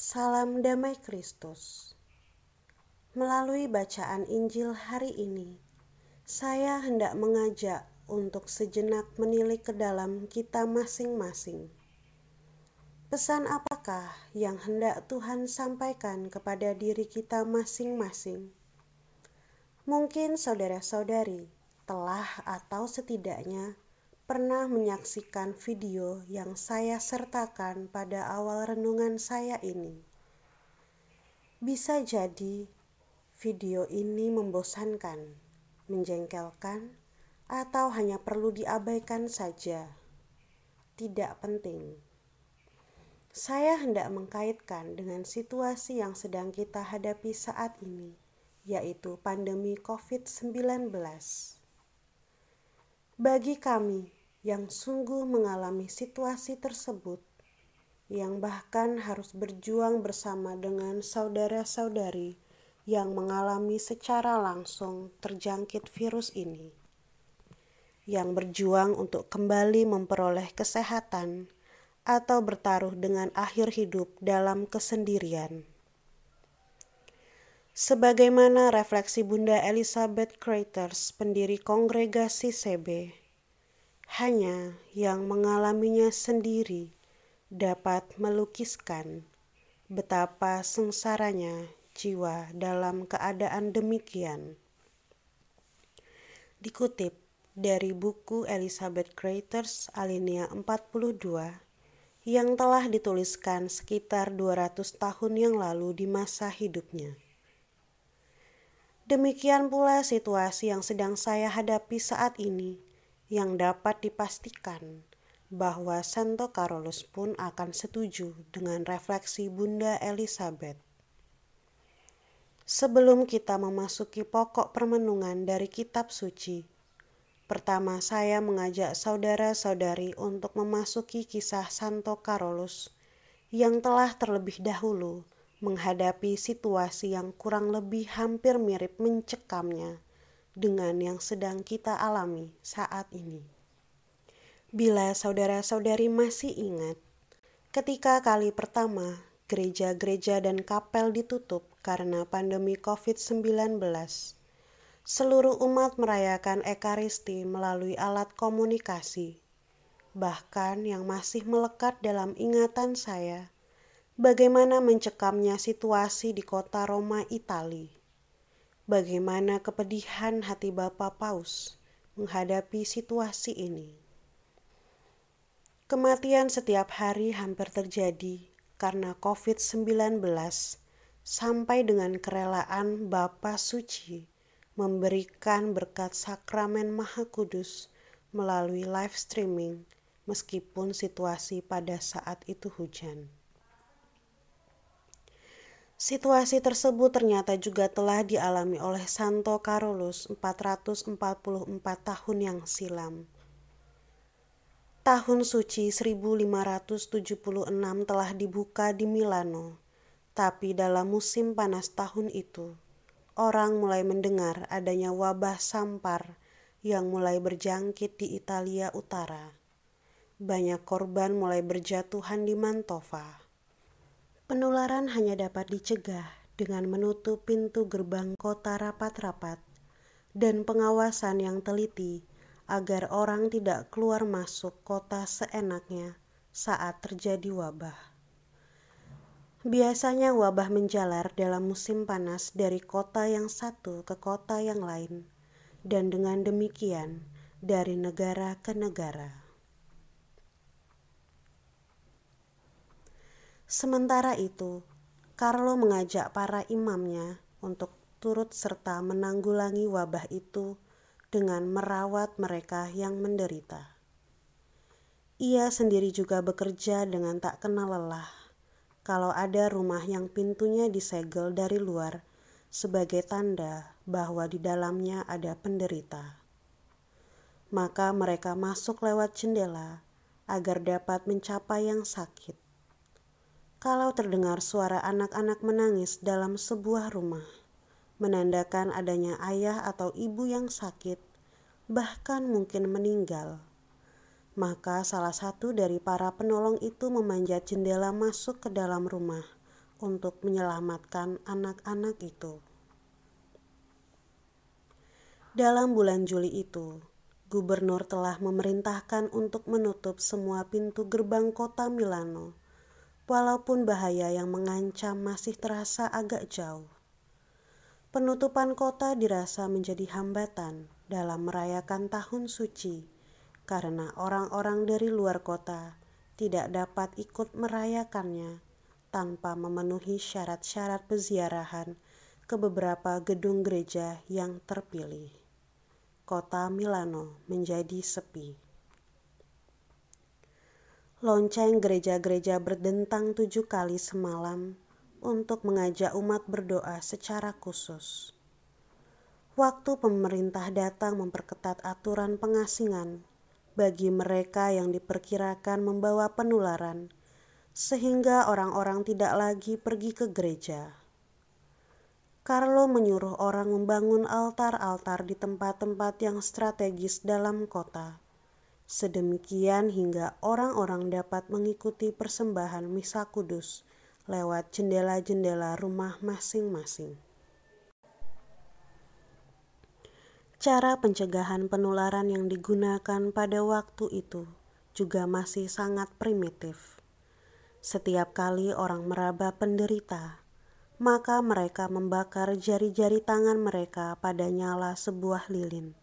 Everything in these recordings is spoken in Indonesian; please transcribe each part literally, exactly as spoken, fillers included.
Salam damai Kristus. Melalui bacaan Injil hari ini, saya hendak mengajak untuk sejenak menilik ke dalam kita masing-masing. Pesan apakah yang hendak Tuhan sampaikan kepada diri kita masing-masing? Mungkin saudara-saudari telah atau setidaknya pernah menyaksikan video yang saya sertakan pada awal renungan saya ini. Bisa jadi video ini membosankan, menjengkelkan, atau hanya perlu diabaikan saja. Tidak penting. Saya hendak mengkaitkan dengan situasi yang sedang kita hadapi saat ini, yaitu pandemi covid sembilan belas. Bagi kami yang sungguh mengalami situasi tersebut, yang bahkan harus berjuang bersama dengan saudara-saudari yang mengalami secara langsung terjangkit virus ini, yang berjuang untuk kembali memperoleh kesehatan atau bertaruh dengan akhir hidup dalam kesendirian. Sebagaimana refleksi Bunda Elisabeth Gruyters, pendiri Kongregasi C B, hanya yang mengalaminya sendiri dapat melukiskan betapa sengsaranya jiwa dalam keadaan demikian. Dikutip dari buku Elisabeth Gruyters alinea empat puluh dua yang telah dituliskan sekitar dua ratus tahun yang lalu di masa hidupnya. Demikian pula situasi yang sedang saya hadapi saat ini, yang dapat dipastikan bahwa Santo Carolus pun akan setuju dengan refleksi Bunda Elisabeth. Sebelum kita memasuki pokok permenungan dari kitab suci, pertama saya mengajak saudara-saudari untuk memasuki kisah Santo Carolus yang telah terlebih dahulu menghadapi situasi yang kurang lebih hampir mirip mencekamnya dengan yang sedang kita alami saat ini. Bila saudara-saudari masih ingat, ketika kali pertama gereja-gereja dan kapel ditutup karena pandemi covid sembilan belas, seluruh umat merayakan Ekaristi melalui alat komunikasi. Bahkan yang masih melekat dalam ingatan saya, bagaimana mencekamnya situasi di kota Roma, Italia. Bagaimana kepedihan hati Bapa Paus menghadapi situasi ini. Kematian setiap hari hampir terjadi karena covid sembilan belas sampai dengan kerelaan Bapa Suci memberikan berkat sakramen Maha Kudus melalui live streaming meskipun situasi pada saat itu hujan. Situasi tersebut ternyata juga telah dialami oleh Santo Carolus empat ratus empat puluh empat tahun yang silam. Tahun suci seribu lima ratus tujuh puluh enam telah dibuka di Milano, tapi dalam musim panas tahun itu, orang mulai mendengar adanya wabah sampar yang mulai berjangkit di Italia Utara. Banyak korban mulai berjatuhan di Mantova. Penularan hanya dapat dicegah dengan menutup pintu gerbang kota rapat-rapat dan pengawasan yang teliti agar orang tidak keluar masuk kota seenaknya saat terjadi wabah. Biasanya wabah menjalar dalam musim panas dari kota yang satu ke kota yang lain dan dengan demikian dari negara ke negara. Sementara itu, Carlo mengajak para imamnya untuk turut serta menanggulangi wabah itu dengan merawat mereka yang menderita. Ia sendiri juga bekerja dengan tak kenal lelah kalau ada rumah yang pintunya disegel dari luar sebagai tanda bahwa di dalamnya ada penderita. Maka mereka masuk lewat jendela agar dapat mencapai yang sakit. Kalau terdengar suara anak-anak menangis dalam sebuah rumah, menandakan adanya ayah atau ibu yang sakit, bahkan mungkin meninggal. Maka salah satu dari para penolong itu memanjat jendela masuk ke dalam rumah untuk menyelamatkan anak-anak itu. Dalam bulan Juli itu, gubernur telah memerintahkan untuk menutup semua pintu gerbang kota Milano, walaupun bahaya yang mengancam masih terasa agak jauh. Penutupan kota dirasa menjadi hambatan dalam merayakan tahun suci, karena orang-orang dari luar kota tidak dapat ikut merayakannya tanpa memenuhi syarat-syarat peziarahan ke beberapa gedung gereja yang terpilih. Kota Milano menjadi sepi. Lonceng gereja-gereja berdentang tujuh kali semalam untuk mengajak umat berdoa secara khusus. Waktu pemerintah datang memperketat aturan pengasingan bagi mereka yang diperkirakan membawa penularan, sehingga orang-orang tidak lagi pergi ke gereja. Carlo menyuruh orang membangun altar-altar di tempat-tempat yang strategis dalam kota, sedemikian hingga orang-orang dapat mengikuti persembahan Misa Kudus lewat jendela-jendela rumah masing-masing. Cara pencegahan penularan yang digunakan pada waktu itu juga masih sangat primitif. Setiap kali orang meraba penderita, maka mereka membakar jari-jari tangan mereka pada nyala sebuah lilin,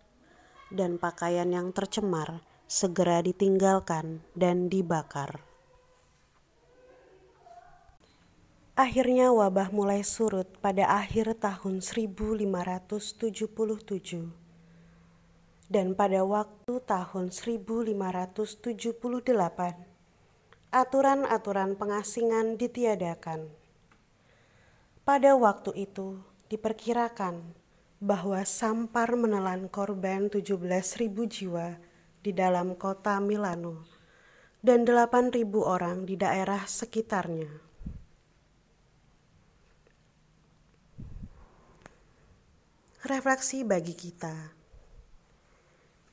dan pakaian yang tercemar segera ditinggalkan dan dibakar. Akhirnya wabah mulai surut pada akhir tahun seribu lima ratus tujuh puluh tujuh. Dan pada waktu tahun seribu lima ratus tujuh puluh delapan, aturan-aturan pengasingan ditiadakan. Pada waktu itu diperkirakan bahwa sampar menelan korban tujuh belas ribu jiwa di dalam kota Milano dan delapan ribu orang di daerah sekitarnya. Refleksi bagi kita.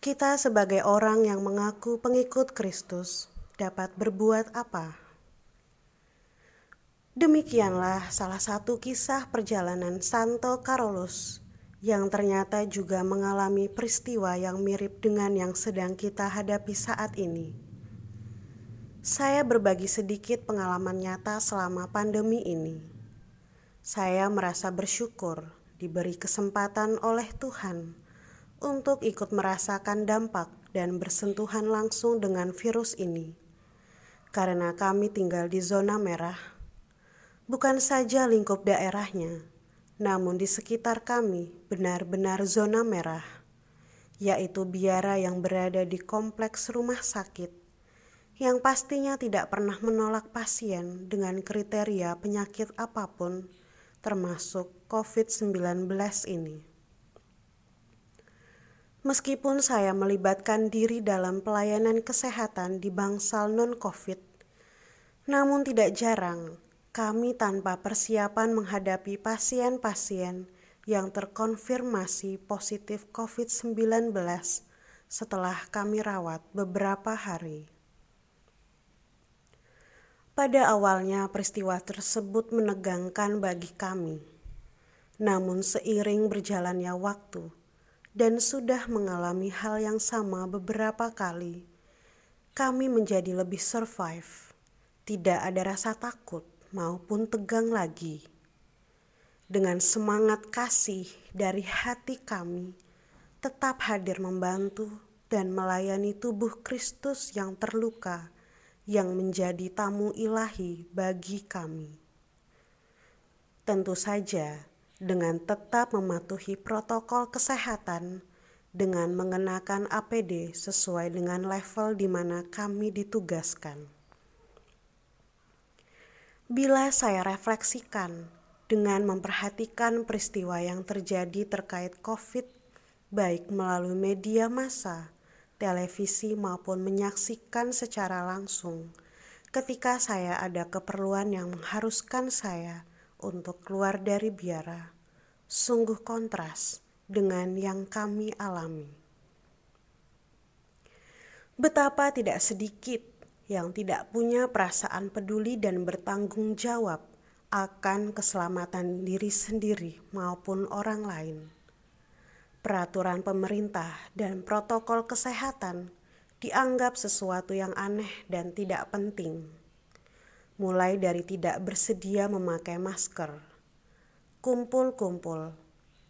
Kita sebagai orang yang mengaku pengikut Kristus dapat berbuat apa? Demikianlah salah satu kisah perjalanan Santo Carolus yang ternyata juga mengalami peristiwa yang mirip dengan yang sedang kita hadapi saat ini. Saya berbagi sedikit pengalaman nyata selama pandemi ini. Saya merasa bersyukur diberi kesempatan oleh Tuhan untuk ikut merasakan dampak dan bersentuhan langsung dengan virus ini. Karena kami tinggal di zona merah, bukan saja lingkup daerahnya, namun di sekitar kami benar-benar zona merah, yaitu biara yang berada di kompleks rumah sakit, yang pastinya tidak pernah menolak pasien dengan kriteria penyakit apapun, termasuk covid sembilan belas ini. Meskipun saya melibatkan diri dalam pelayanan kesehatan di bangsal non-COVID, namun tidak jarang kami tanpa persiapan menghadapi pasien-pasien yang terkonfirmasi positif covid sembilan belas setelah kami rawat beberapa hari. Pada awalnya peristiwa tersebut menegangkan bagi kami, namun seiring berjalannya waktu dan sudah mengalami hal yang sama beberapa kali, kami menjadi lebih survive, tidak ada rasa takut maupun tegang lagi. Dengan semangat kasih dari hati kami, tetap hadir membantu dan melayani tubuh Kristus yang terluka, yang menjadi tamu ilahi bagi kami. Tentu saja dengan tetap mematuhi protokol kesehatan dengan mengenakan A P D sesuai dengan level di mana kami ditugaskan. Bila saya refleksikan dengan memperhatikan peristiwa yang terjadi terkait COVID baik melalui media massa, televisi maupun menyaksikan secara langsung ketika saya ada keperluan yang mengharuskan saya untuk keluar dari biara, sungguh kontras dengan yang kami alami. Betapa tidak sedikit yang tidak punya perasaan peduli dan bertanggung jawab akan keselamatan diri sendiri maupun orang lain. Peraturan pemerintah dan protokol kesehatan dianggap sesuatu yang aneh dan tidak penting. Mulai dari tidak bersedia memakai masker, kumpul-kumpul,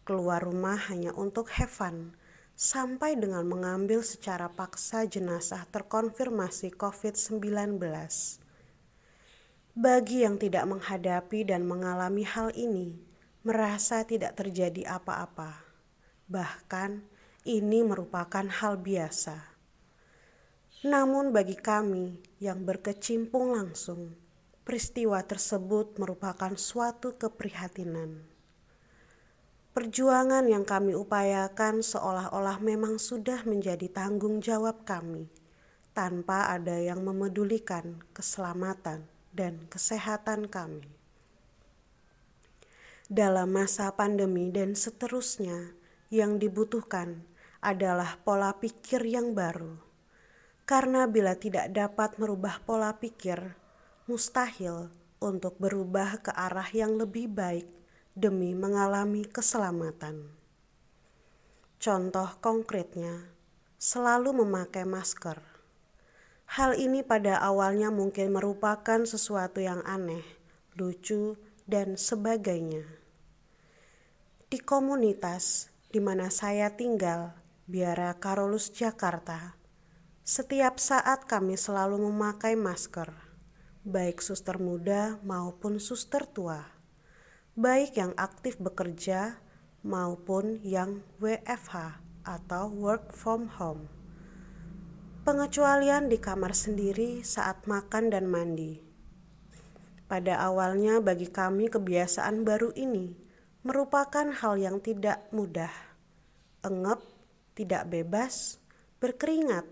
keluar rumah hanya untuk have fun, sampai dengan mengambil secara paksa jenazah terkonfirmasi covid sembilan belas. Bagi yang tidak menghadapi dan mengalami hal ini, merasa tidak terjadi apa-apa. Bahkan, ini merupakan hal biasa. Namun bagi kami yang berkecimpung langsung, peristiwa tersebut merupakan suatu keprihatinan. Perjuangan yang kami upayakan seolah-olah memang sudah menjadi tanggung jawab kami, tanpa ada yang memedulikan keselamatan dan kesehatan kami. Dalam masa pandemi dan seterusnya, yang dibutuhkan adalah pola pikir yang baru. Karena bila tidak dapat merubah pola pikir, mustahil untuk berubah ke arah yang lebih baik demi mengalami keselamatan. Contoh konkretnya, selalu memakai masker. Hal ini pada awalnya mungkin merupakan sesuatu yang aneh, lucu, dan sebagainya. Di komunitas di mana saya tinggal, Biara Karolus, Jakarta, setiap saat kami selalu memakai masker, baik suster muda maupun suster tua, baik yang aktif bekerja maupun yang W F H atau work from home. Pengecualian di kamar sendiri saat makan dan mandi. Pada awalnya bagi kami kebiasaan baru ini merupakan hal yang tidak mudah. Engap, tidak bebas, berkeringat,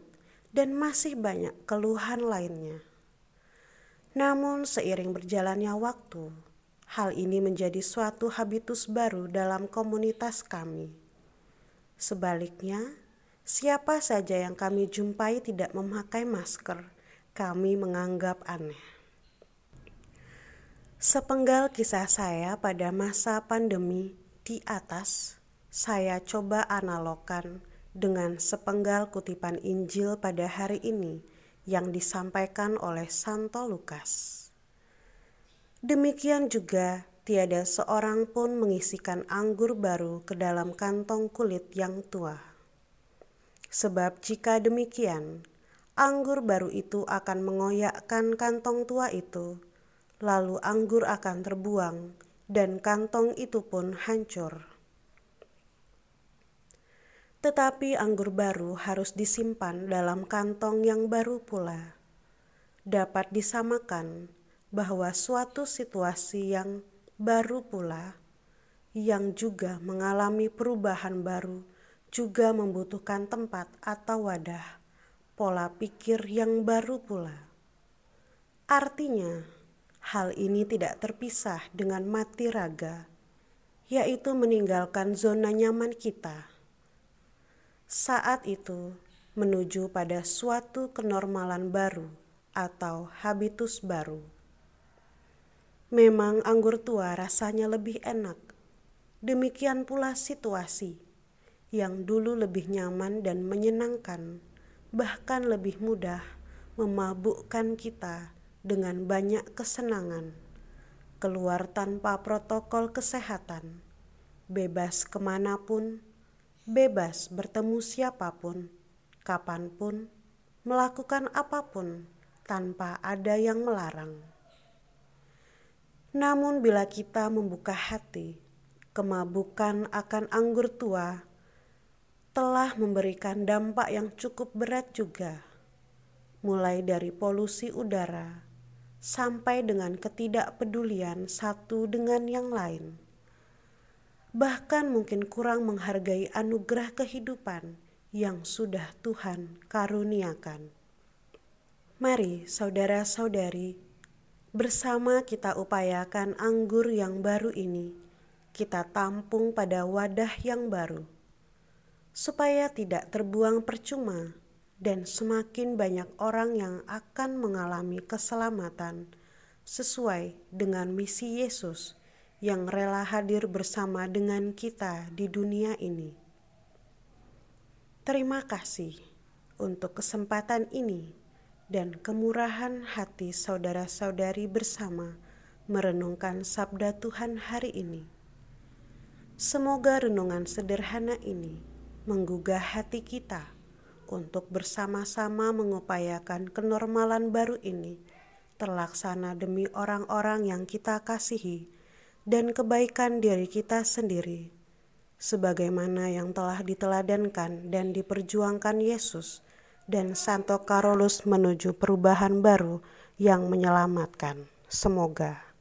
dan masih banyak keluhan lainnya. Namun seiring berjalannya waktu, hal ini menjadi suatu habitus baru dalam komunitas kami. Sebaliknya, siapa saja yang kami jumpai tidak memakai masker, kami menganggap aneh. Sepenggal kisah saya pada masa pandemi di atas, saya coba analogkan dengan sepenggal kutipan Injil pada hari ini yang disampaikan oleh Santo Lukas. Demikian juga, tiada seorang pun mengisikan anggur baru ke dalam kantong kulit yang tua. Sebab jika demikian, anggur baru itu akan mengoyakkan kantong tua itu, lalu anggur akan terbuang dan kantong itu pun hancur. Tetapi anggur baru harus disimpan dalam kantong yang baru pula. Dapat disamakan bahwa suatu situasi yang baru pula, yang juga mengalami perubahan baru, juga membutuhkan tempat atau wadah, pola pikir yang baru pula. Artinya, hal ini tidak terpisah dengan mati raga, yaitu meninggalkan zona nyaman kita. Saat itu, menuju pada suatu kenormalan baru atau habitus baru. Memang anggur tua rasanya lebih enak. Demikian pula situasi yang dulu lebih nyaman dan menyenangkan, bahkan lebih mudah memabukkan kita dengan banyak kesenangan. Keluar tanpa protokol kesehatan, bebas kemanapun, bebas bertemu siapapun, kapanpun, melakukan apapun tanpa ada yang melarang. Namun bila kita membuka hati, kemabukan akan anggur tua telah memberikan dampak yang cukup berat juga. Mulai dari polusi udara, sampai dengan ketidakpedulian satu dengan yang lain. Bahkan mungkin kurang menghargai anugerah kehidupan yang sudah Tuhan karuniakan. Mari saudara-saudari, bersama kita upayakan anggur yang baru ini, kita tampung pada wadah yang baru, supaya tidak terbuang percuma dan semakin banyak orang yang akan mengalami keselamatan sesuai dengan misi Yesus yang rela hadir bersama dengan kita di dunia ini. Terima kasih untuk kesempatan ini dan kemurahan hati saudara-saudari bersama merenungkan sabda Tuhan hari ini. Semoga renungan sederhana ini menggugah hati kita untuk bersama-sama mengupayakan kenormalan baru ini terlaksana demi orang-orang yang kita kasihi dan kebaikan diri kita sendiri, sebagaimana yang telah diteladankan dan diperjuangkan Yesus dan Santo Carolus menuju perubahan baru yang menyelamatkan. Semoga.